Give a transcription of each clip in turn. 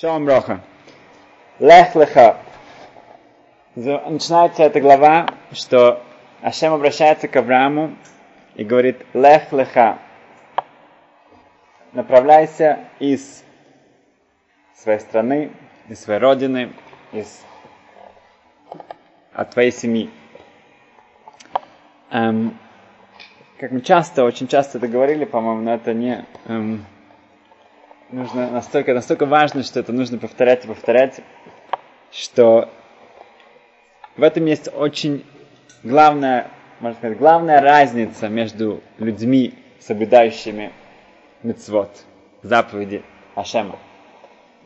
Шоам Роха. Лех Леха. Начинается эта глава, что Ашем обращается к Аврааму и говорит: Лех Леха. Направляйся из своей страны, из своей родины, от твоей семьи. Как мы очень часто это говорили, по-моему, но это не... нужно настолько важно, что это нужно повторять, что в этом есть очень главная, можно сказать, главная разница между людьми, соблюдающими мицвот, заповеди Ашема.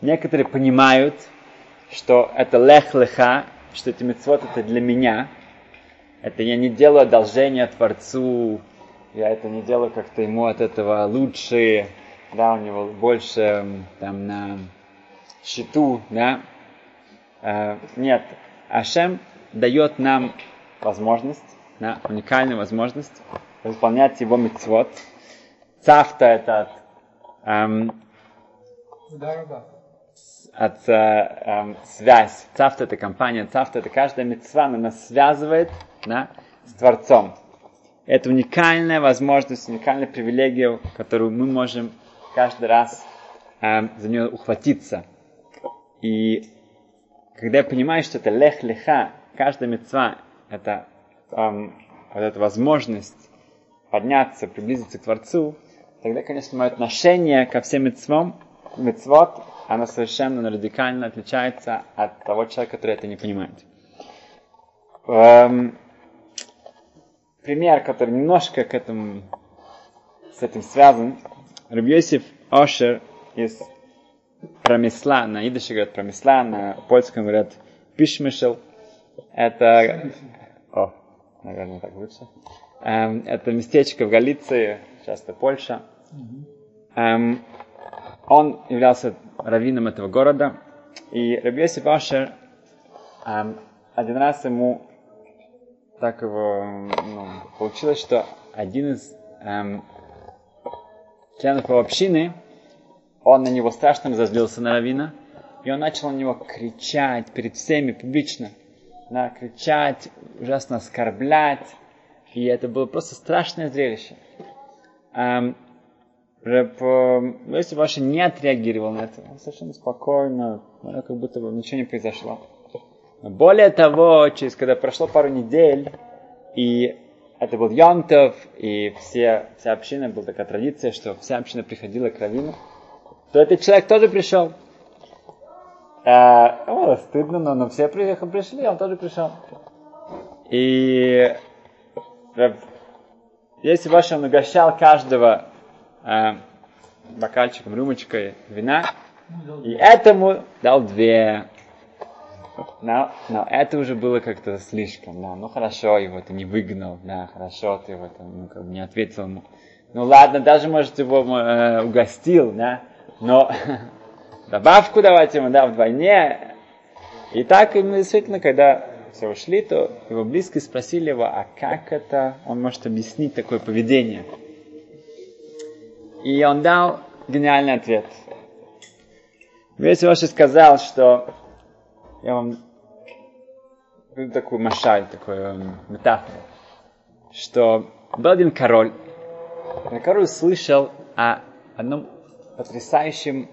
Некоторые понимают, что это лех леха, что эти мицвот это для меня, это я не делаю одолжение Творцу, я это не делаю как-то ему от этого лучше. Да, у него больше там на счету, да. Нет, Ашем дает нам возможность, да, уникальную возможность выполнять его мицвот. Цавта это связь. Цавта это компания, цавта это каждая мицва, она нас связывает, да, с Творцом. Это уникальная возможность, уникальная привилегия, которую мы можем каждый раз за нее ухватиться. И когда я понимаю, что это лех-леха, каждая мицва, это вот эта возможность подняться, приблизиться к Творцу, тогда, конечно, мое отношение ко всем мицвот, оно совершенно радикально отличается от того человека, который это не понимает. Пример, который немножко с этим связан, Рав Йосеф Ашер из Промисла, на идыше говорят Промисла, на польском говорят Пшемышль. Это... О, наверное, так лучше. Это местечко в Галиции, сейчас это Польша. Он являлся раввином этого города. И Рав Йосеф Ашер один раз ему так его получилось, что один из... членов его общины, он на него страшно разозлился, на раввина, и он начал на него кричать перед всеми публично, кричать, ужасно оскорблять, и это было просто страшное зрелище. Если бы Ашем не отреагировал на это, он совершенно спокойно, как будто бы ничего не произошло. Более того, когда прошло пару недель, и это был Йонтов, и вся община, была такая традиция, что вся община приходила к раввину, то этот человек тоже пришел. Стыдно, но все пришли, он тоже пришел. И если ваш он угощал каждого бокальчиком, рюмочкой вина, и этому дал 2. Но это уже было как-то слишком, да. Хорошо, его ты не выгнал, да, хорошо, ты его там, не ответил ему. Ладно, даже, может, его угостил, да, но добавку давать ему, да, вдвойне. И так, действительно, когда все ушли, то его близкие спросили его, а как это он может объяснить такое поведение? И он дал гениальный ответ. Весь Ваши сказал, что... Я вам такую машаль, такую метафору, что был один король, который услышал о одном потрясающем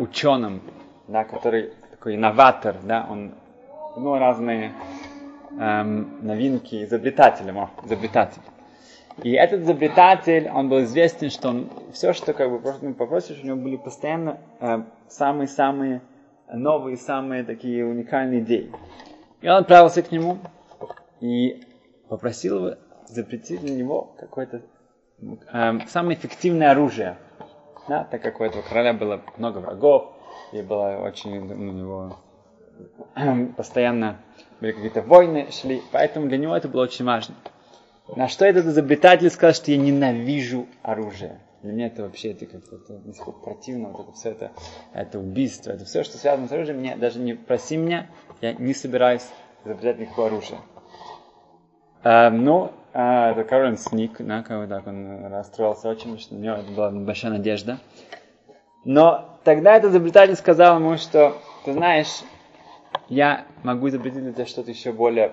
ученом, да, который такой инноватор, да, он разные новинки, изобретатель. И этот изобретатель, он был известен, что он все, что просто попросишь, у него были постоянно самые-самые новые, самые такие уникальные идеи. И он отправился к нему и попросил его запретить для него какое-то самое эффективное оружие. Да, так как у этого короля было много врагов, и было очень у него постоянно были какие-то войны шли, поэтому для него это было очень важно. На что этот изобретатель сказал, что я ненавижу оружие. Для меня это вообще несколько противно, это все это убийство, это все, что связано с оружием, мне даже не проси меня, я не собираюсь изобретать никакое оружие. Этот король он сник, он расстроился очень, потому что у него была большая надежда. Но тогда этот изобретатель сказал ему, что, ты знаешь, я могу изобретить для тебя что-то еще более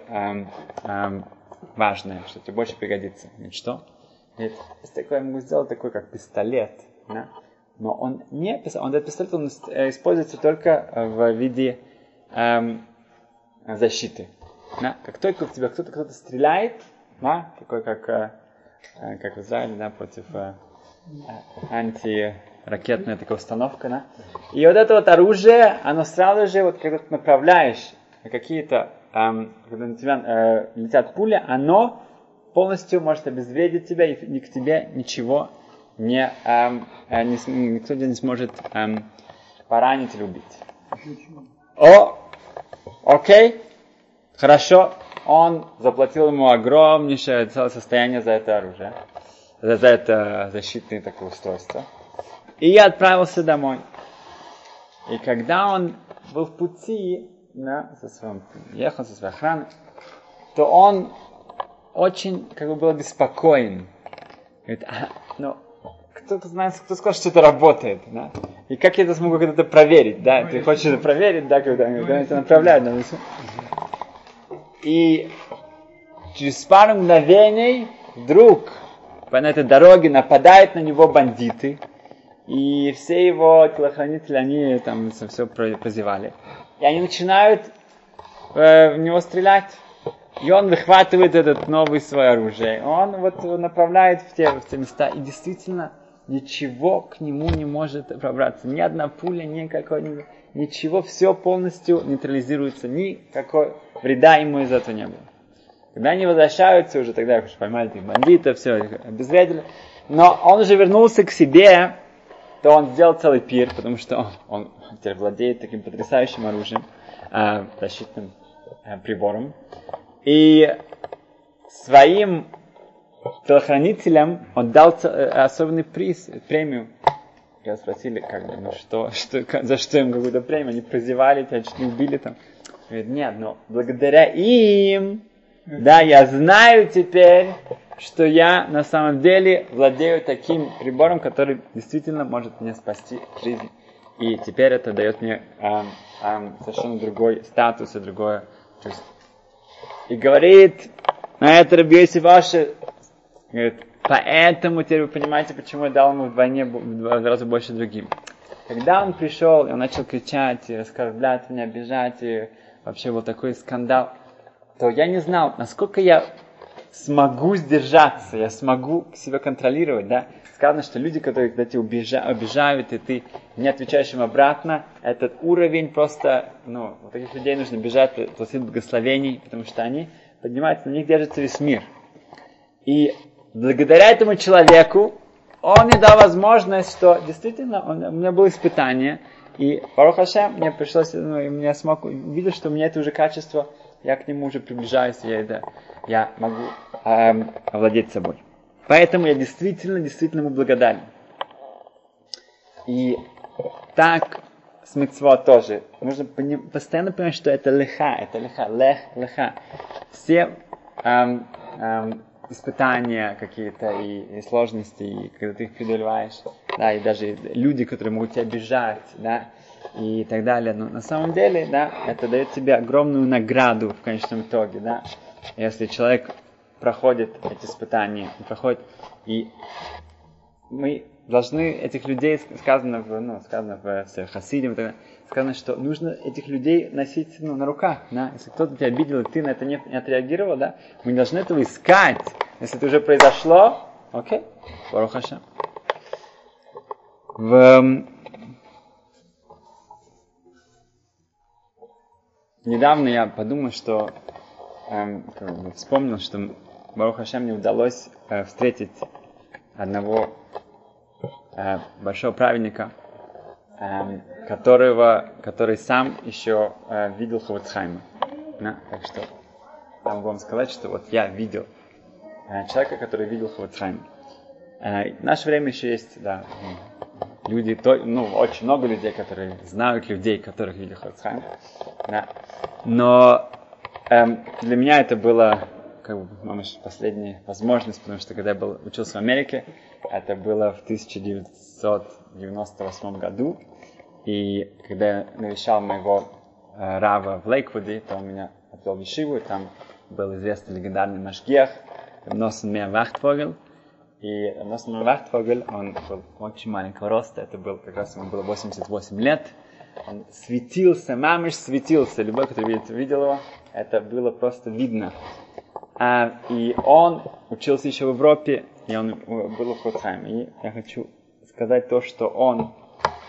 важное, что тебе больше пригодится. Говорит, что? Говорит, если такое я могу сделать, такой как пистолет. Да? Но он не пистолет, этот пистолет он используется только в виде защиты. Да? Как только в тебя кто-то стреляет, да? Такой как в Израиле, да, против антиракетная такая установка, да? И вот это вот оружие, оно сразу же, вот когда ты направляешь на какие-то, когда на тебя летят пули, оно полностью может обезвредить тебя, и к тебе ничего не, никто тебя не сможет поранить или убить. О, окей, хорошо, он заплатил ему огромнейшее целое состояние за это оружие, за это защитное такое устройство. И я отправился домой. И когда он был в пути, да, ехал со своей охраной, то он очень, был беспокоен. Говорит, кто-то знает, кто скажет, что это работает, да? И как я это смогу когда-то проверить, да? Ты хочешь это проверить, да, когда это направляют. Да? И через пару мгновений вдруг на этой дороге нападают на него бандиты. И все его телохранители, они там все прозевали. И они начинают в него стрелять. И он выхватывает этот новый свое оружие. Он вот направляет в те места. И действительно, ничего к нему не может пробраться. Ни одна пуля, ничего. Все полностью нейтрализируется. Никакого вреда ему из этого не было. Когда они возвращаются уже, тогда их уже поймали этих бандитов, все, их обезвредили. Но он уже вернулся к себе, то он сделал целый пир, потому что он теперь владеет таким потрясающим оружием, защитным прибором. И своим телохранителям он дал особенный приз, премию. Когда спросили, за что им какую-то премию, они прозевали, тебя чуть не убили там. Говорит, нет, но благодаря им, да, я знаю теперь, что я на самом деле владею таким прибором, который действительно может мне спасти жизнь. И теперь это дает мне совершенно другой статус и другое чувство. И говорит на это Рав Йосеф Ашер, говорит, поэтому теперь вы понимаете, почему я дал ему в два раза больше другим. Когда он пришел, он начал кричать и оскорблять меня, обижать, и вообще был такой скандал, то я не знал, насколько я смогу сдержаться, я смогу себя контролировать, да. Сказано, что люди, которые, когда тебя обижают, и ты не отвечаешь им обратно, этот уровень просто, вот таких людей нужно бежать, просить благословений, потому что они поднимаются, на них держится весь мир. И благодаря этому человеку он мне дал возможность, что действительно у меня было испытание, и Барух Ашем мне пришлось, я смог увидеть, что у меня это уже качество, я к нему уже приближаюсь, я могу овладеть собой. Поэтому я действительно ему благодарен. И так с мицвот тоже. Нужно постоянно понимать, что это леха, лех, леха. Все испытания какие-то и сложности, и когда ты их преодолеваешь, да, и даже люди, которые могут тебя обижать, да, и так далее. Но на самом деле, да, это дает тебе огромную награду в конечном итоге, да. Если человек проходит эти испытания, и мы должны этих людей, сказано в Хасиде, сказано, что нужно этих людей носить на руках, да. Если кто-то тебя обидел, и ты на это не отреагировал, да, мы не должны этого искать. Если это уже произошло, окей, Барух Ашем. Недавно я подумал, что вспомнил, что Барух Ашем мне удалось встретить одного большого праведника, который сам еще видел Ходсхайма. Да? Так что я могу вам сказать, что вот я видел человека, который видел Ходсхайма. В наше время еще есть, да, люди, очень много людей, которые знают людей, которых видел Ходсхайм. Да. Но для меня это была последняя возможность, потому что когда я учился в Америке, Это было в 1998 году. И когда я навещал моего рава в Лейквуде, то он меня отвел в Ешиву, и там был известный легендарный машгиах Носон Меир Вахтфогель. И Носон Меир Вахтфогель, он был очень маленького роста, это был, как раз ему было 88 лет. Он светился, мамыш светился, любой, кто видел его, это было просто видно. И он учился еще в Европе, и он был в Ходсхайме. И я хочу сказать то, что он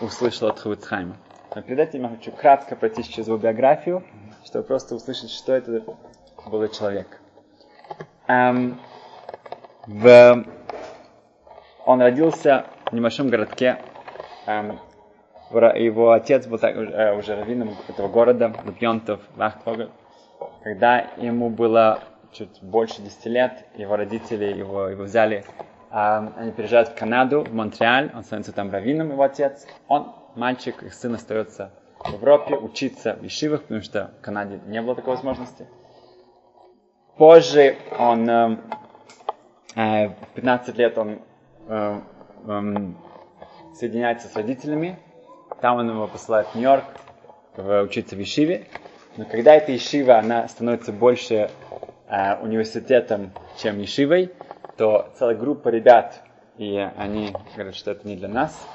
услышал от Ходсхайма. Но перед этим я хочу кратко пройти через его биографию, чтобы просто услышать, что это был человек. Он родился в небольшом городке. Его отец был уже раввином этого города, Лупьонтов, Вахтфогель. Когда ему было чуть больше 10 лет, его родители его взяли, они переезжают в Канаду, в Монреаль, он становится там раввином, его отец. Он, мальчик, их сын остается в Европе, учиться в ешивах, потому что в Канаде не было такой возможности. Позже он, в 15 лет он соединяется с родителями, там он его посылает в Нью-Йорк учиться в ешиве. Но когда эта ешива, она становится больше университетом, чем ешивой, то целая группа ребят, и они говорят, что это не для нас.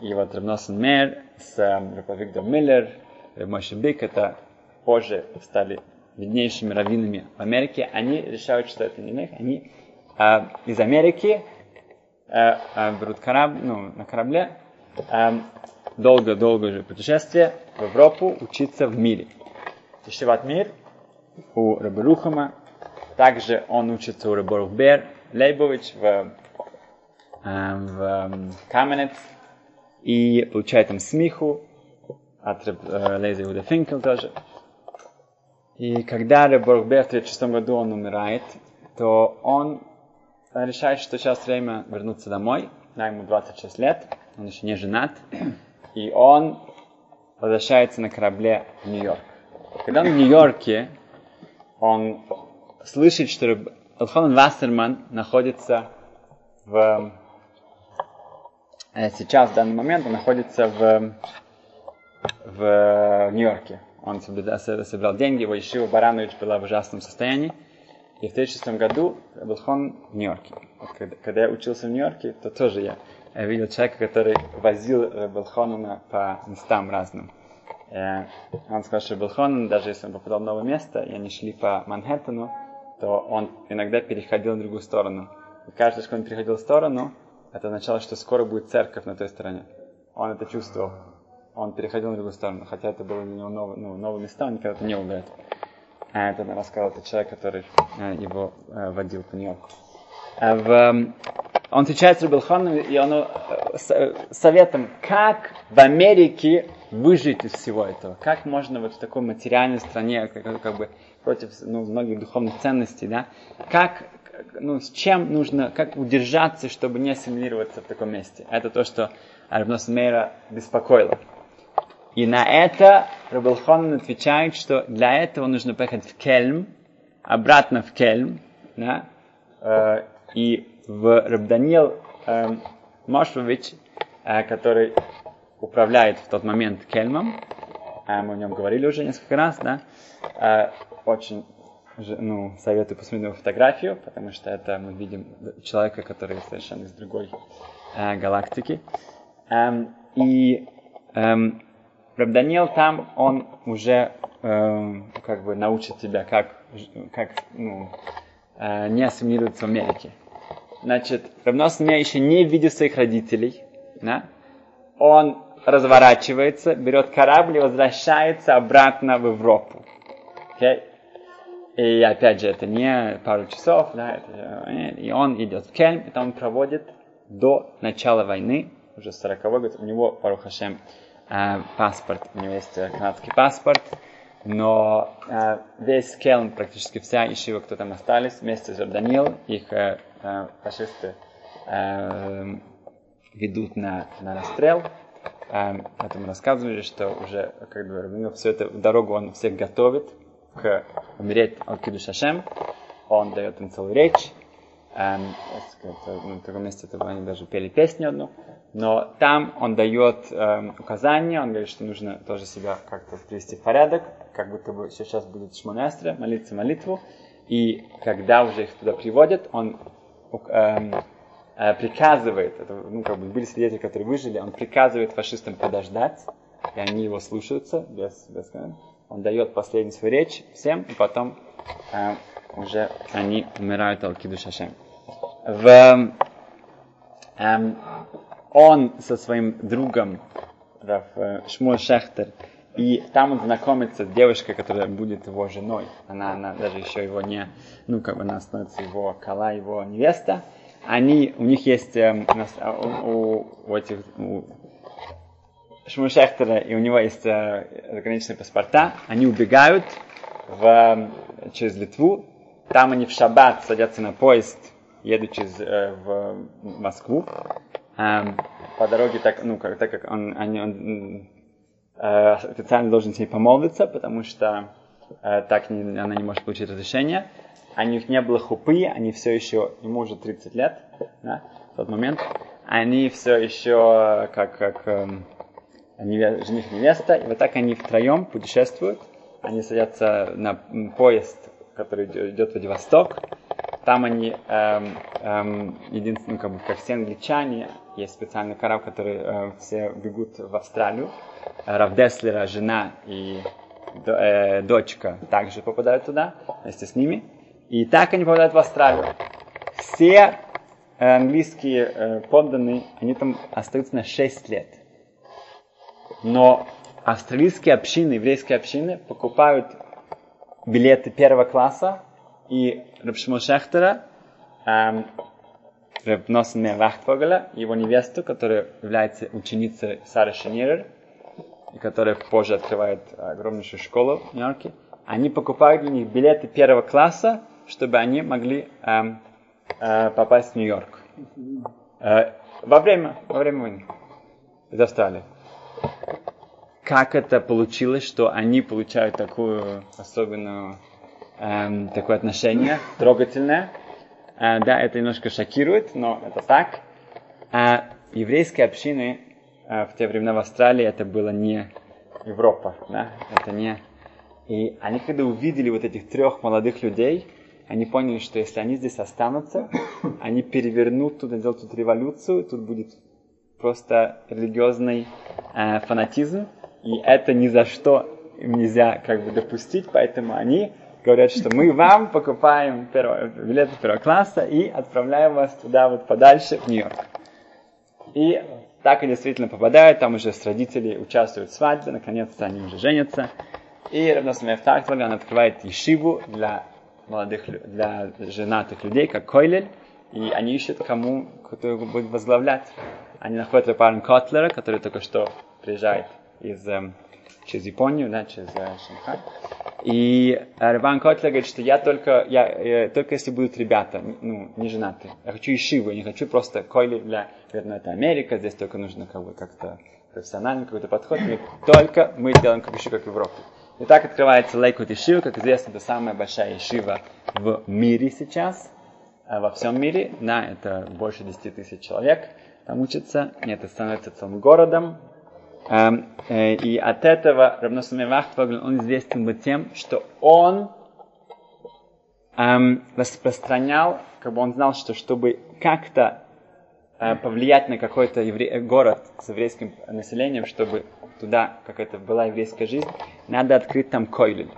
И вот Рав Носон Меир с Рав Лейб Дон Миллер, Рав Мойше Бик, это позже стали виднейшими раввинами в Америке. Они решают, что это не для них. Они из Америки берут корабль, на корабле, долго-долго же путешествие в Европу, учиться в мире. Ешиват мир у Рабби Рухама. Также он учится у Рабби Бер Лейбович в Каменец. И получает там смеху от Лейзи Уда Финкл тоже. И когда Рабби Бер в 1936 году он умирает, то он решает, что сейчас время вернуться домой. Ему 26 лет, он еще не женат. И он возвращается на корабле в Нью-Йорк. Когда он в Нью-Йорке, он слышит, что Элхонан Вассерман находится сейчас, в данный момент, он находится в Нью-Йорке. Он собирал деньги, его ешива Барановичи была в ужасном состоянии. И в 1936 году Элхон в Нью-Йорке. Когда я учился в Нью-Йорке, то тоже я видел человека, который возил Элхонана по местам разным. Он сказал, что Элхонан, даже если он попадал в новое место, и они шли по Манхэттену, то он иногда переходил на другую сторону. И каждый раз, когда он переходил в сторону, это означало, что скоро будет церковь на той стороне. Он это чувствовал. Он переходил на другую сторону, хотя это было для него новые места, он никогда не был до этого. Это рассказал этот человек, который его водил по Нью-Йорку. Он встречается с Элхонаном, и он советом, как в Америке выжить из всего этого. Как можно вот в такой материальной стране, как бы против многих духовных ценностей, да, с чем нужно, как удержаться, чтобы не ассимилироваться в таком месте. Это то, что Рав Носон Меира беспокоило. И на это Рав Элхонан отвечает, что для этого нужно поехать в Кельм, обратно в Кельм, да, и в Реб Даниил Мошвович, который управляет в тот момент Кельмом, мы о нем говорили уже несколько раз, да, очень советую посмотреть его фотографию, потому что это мы видим человека, который совершенно из другой галактики. Реб Даниил там, он уже научит тебя, как не ассимилироваться в Америке. Значит, Рав Носон Меир еще не видит своих родителей, да? Он разворачивается, берет корабль и возвращается обратно в Европу. Okay? И опять же, это не пару часов, да? И он идет в Кельм, и там он проводит до начала войны, уже 40-й год, у него, Барух Ашем, паспорт, у него есть канадский паспорт, но весь Кельм, практически вся ешива, кто там остались, вместе с Реб Даниил, их фашисты ведут на расстрел. Поэтому рассказывали, что уже всю эту дорогу он всех готовит к умереть от кидуш Ашем. Он дает им целую речь. На другом месте этого они даже пели песню одну. Но там он дает указания, он говорит, что нужно тоже себя как-то привести в порядок, как будто бы сейчас будет Шмоне Эсре, молиться молитву. И когда уже их туда приводят, он приказывает, это, были свидетели, которые выжили, он приказывает фашистам подождать, и они его слушаются, без он дает последнюю свою речь всем, и потом уже они умирают от кидуш Ашем. Он со своим другом Рав Шмуэль Шехтер, и там он знакомится с девушкой, которая будет его женой. Она даже еще его не, она становится его кола, его невеста. У них есть у Шмуэль Шехтера, и у него есть заграничные паспорта. Они убегают через Литву. Там они в шаббат садятся на поезд, едут в Москву. По дороге, так как он официально должен с ней помолвиться, потому что она не может получить разрешение. У них не было хупы, они все еще, ему уже 30 лет, да, в тот момент. Они все еще жених невеста, и вот так они втроем путешествуют. Они садятся на поезд, который идет в Владивосток. Там они, единственное, как все англичане, есть специальный корабль, который все бегут в Австралию. Рав Деслера, жена и дочка также попадают туда, вместе с ними. И так они попадают в Австралию. Все английские подданные, они там остаются на 6 лет. Но австралийские общины, еврейские общины покупают билеты первого класса, и Рав Шмуэль Шехтера, Реб Носон Меир Вахтфогеля, его невесту, которая является ученицей Сары Шенирер, и которая позже открывает огромнейшую школу в Нью-Йорке, они покупают для них билеты первого класса, чтобы они могли попасть в Нью-Йорк. Во время войны из Австралии. Как это получилось, что они получают такую особенную... такое отношение трогательное. Да, это немножко шокирует, но это так. Еврейские общины в те времена в Австралии, это было не Европа, да? Это не... И они, когда увидели вот этих 3 молодых людей, они поняли, что если они здесь останутся, они перевернут тут, сделают тут революцию, тут будет просто религиозный фанатизм, и это ни за что им нельзя допустить, поэтому они говорят, что мы вам покупаем билеты первого класса и отправляем вас туда подальше, в Нью-Йорк. И так и действительно попадают, там уже с родителей участвуют в свадьбе, наконец-то они уже женятся. И Рав Носон Меир Вахтфогель, он открывает ешиву для женатых людей, как койлель, и они ищут кто его будет возглавлять. Они находят Репарн Котлера, который только что приезжает через Японию, да, через Шанхай. И Реван Котлер говорит, что я только если будут ребята, не женатые. Я хочу ешиву, я не хочу просто койли для... Наверное, это Америка, здесь только нужно как-то профессиональный какой-то подход. И только мы делаем еще как в Европе. И так открывается Лейквуд ешива. Как известно, это самая большая ешива в мире сейчас. Во всем мире. Да, это больше 10 тысяч человек там учатся. Это становится целым городом. И от этого Рав Носон Меир Вахтфогель, он известен был тем, что он распространял, он знал, что чтобы как-то повлиять на какой-то город с еврейским населением, чтобы туда какая-то была еврейская жизнь, надо открыть там койлель.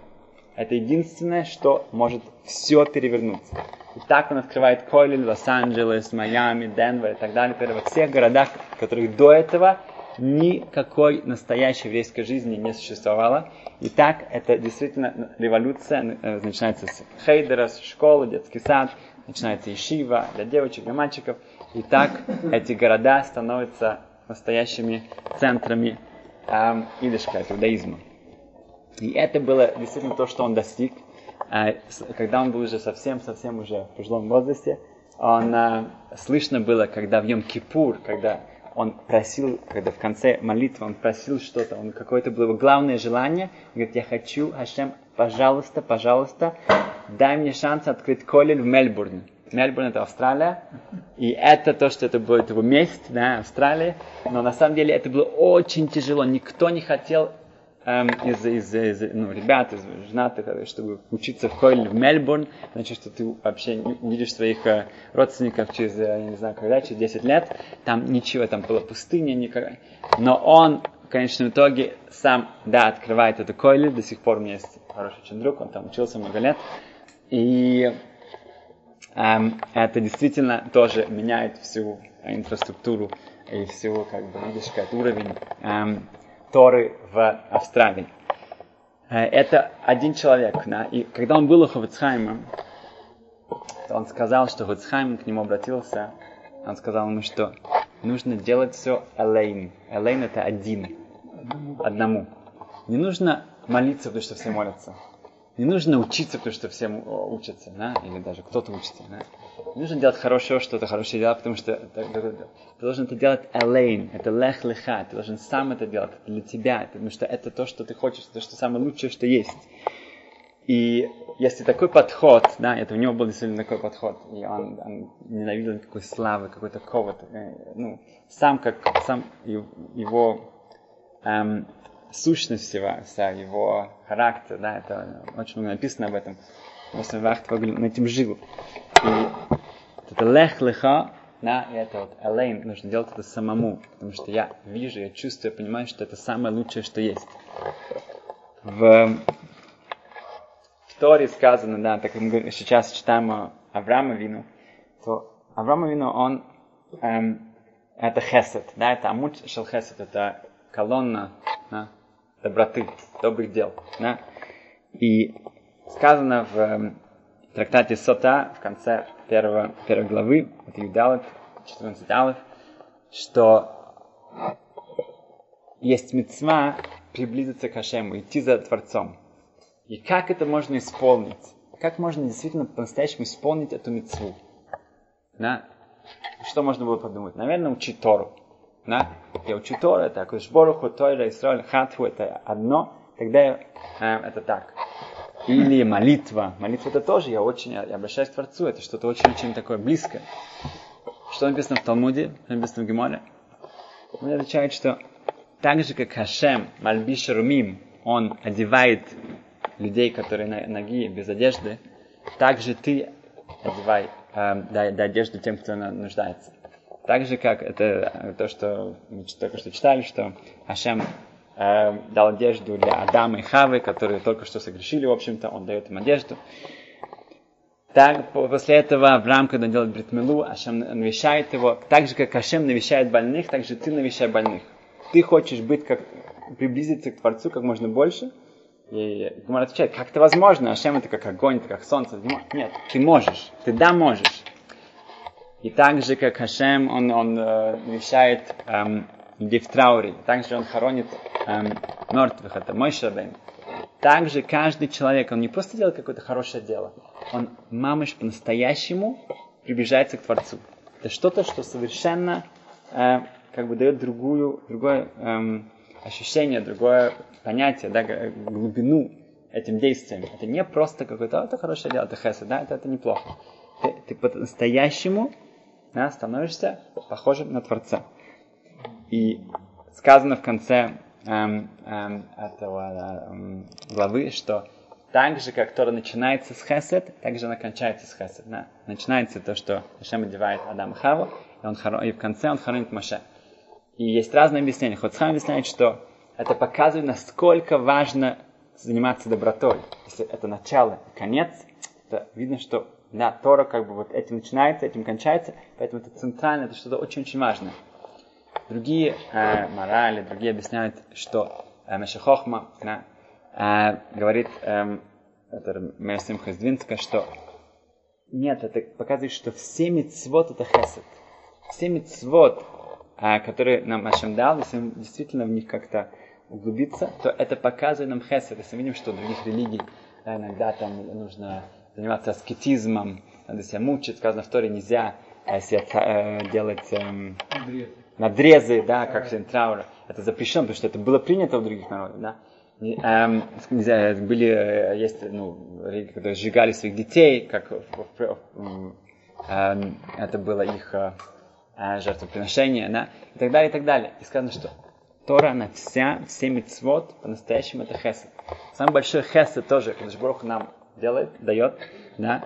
Это единственное, что может все перевернуться. И так он открывает койлель, Лос-Анджелес, Майами, Денвер и так далее, во всех городах, которых до этого никакой настоящей еврейской жизни не существовало. И так это действительно революция начинается с хейдера, с школы, детский сад, начинается ешива для девочек, для мальчиков. И так эти города становятся настоящими центрами идишка, иудаизма. И это было действительно то, что он достиг. Когда он был уже совсем уже в пожилом возрасте, слышно было, когда в Йом-Кипур, когда он просил, когда в конце молитвы он просил что-то, какое-то было его главное желание, он говорит, я хочу, Hashem, пожалуйста, дай мне шанс открыть колель в Мельбурне. Мельбурн — это Австралия, и это то, что это будет его месть, да, Австралии. Но на самом деле это было очень тяжело. Никто не хотел ребят, из женатых, чтобы учиться в Хойле, в Мельбурн, значит, что ты вообще не видишь своих родственников через, я не знаю, когда, через 10 лет. Там ничего, там была пустыня, никакая. Но он, в конечном итоге, сам, да, открывает эту Хойле. До сих пор у меня есть хороший очень друг, он там учился много лет. И это действительно тоже меняет всю инфраструктуру и всю, как бы, видишь, как уровень Торы в Австралии. Это один человек. Да? И когда он был у Ходсхайма, он сказал, что Ходсхайм к нему обратился, он сказал ему, что нужно делать все элейн. Элейн — это один. Одному. Не нужно молиться, потому что все молятся. Не нужно учиться, потому что все учатся. Да? Или даже кто-то учится. Да? Не нужно делать хорошее что-то, хорошие дела, потому что ты должен это делать элейн, это лех леха, ты должен сам это делать, это для тебя, потому что это то, что ты хочешь, это что самое лучшее, что есть. И если такой подход, да, это у него был действительно такой подход, и он ненавидел никакой славы, какой-то ковод, ну, сам его сущность всего, вся его характер, да, это очень много написано об этом. Носон Меир Вахтфогель на этим жил. И это лех леха, да, и это вот элейн, нужно делать это самому, потому что я вижу, я чувствую, я понимаю, что это самое лучшее, что есть. В Торе сказано, да, так как мы сейчас читаем Авраама Вину, то Авраама Вину, он это хесед, да, это амуд шел хесед, это колонна, да, доброты, добрых дел, да, и сказано в трактате Сота, в конце первой главы, от Юдалет, 14 алев, что есть мицва приблизиться к Ашему, идти за Творцом. И как это можно исполнить? Как можно действительно по-настоящему исполнить эту мицву? Да? Что можно было подумать? Наверное, учить Тору. Да? Я учу Тору, это Акудош Барух Ху, Тойра, Исраэль, Хатву, это одно, тогда это так. Или молитва. Молитва — это тоже, я обращаюсь к Творцу, это что-то очень-очень такое близкое. Что написано в Талмуде, что написано в Геморе? Он отвечает, что так же, как Хашем, Мальбиш Румим, он одевает людей, которые ноги без одежды, так же ты одевай, дай одежду тем, кто нуждается. Так же, как это то, что мы только что читали, что Хашем дал одежду для Адама и Хавы, которые только что согрешили, в общем-то, он дает им одежду. Так, после этого Авраам, когда он делает бритмилу, Ашем навещает его. Так же, как Ашем навещает больных, так же ты навещай больных. Ты хочешь быть приблизиться к Творцу как можно больше. И Гемара отвечает, как это возможно? Ашем — это как огонь, это как солнце. Нет, ты можешь, ты да можешь. И так же, как Ашем, он навещает людей в трауре. Также он хоронит мертвых, это Мойше Рабейну. Также каждый человек, он не просто делает какое-то хорошее дело, он, мамыш, по-настоящему приближается к Творцу. Это что-то, что совершенно как бы дает другое ощущение, другое понятие, да, глубину этим действиям. Это не просто какое-то, это хорошее дело, это хесед, да, это неплохо. Ты по-настоящему, да, становишься похожим на Творца. И сказано в конце этого главы, что так же, как Тора начинается с хесед, так же она кончается с хесед. Да? Начинается то, что Ашем одевает Адам и Хаву, и в конце он хоронит Моше. И есть разные объяснения. Ходсхайм объясняет, что это показывает, насколько важно заниматься добротой. Если это начало и конец, то видно, что да, Тора как бы вот этим начинается, этим кончается, поэтому это центрально, это что-то очень-очень важное. Другие морали, другие объясняют, что Мешехохма говорит, это Мерсим Хоздвинска, что нет, это показывает, что все мицвот — это хесед. Все мицвот, которые нам Ашем дал, если мы действительно в них как-то углубиться, то это показывает нам хесед. Если мы видим, что у других религий иногда там нужно заниматься аскетизмом, надо себя мучить, сказано в Торе нельзя делать надрезы, да, как всем траура. Это запрещено, потому что это было принято у других народов, да. Есть религии, которые сжигали своих детей, как это было их жертвоприношение, да, и так далее, и так далее. И сказано, что Тора, она вся, все мицвот по-настоящему это хесед. Самый большой хесед тоже, когда Барух нам делает, дает, да,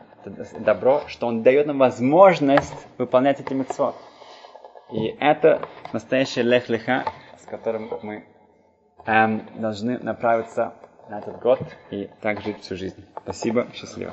добро, что он дает нам возможность выполнять эти мицвот. И это настоящий Лех Леха, с которым мы должны направиться на этот год и так жить всю жизнь. Спасибо, счастливо.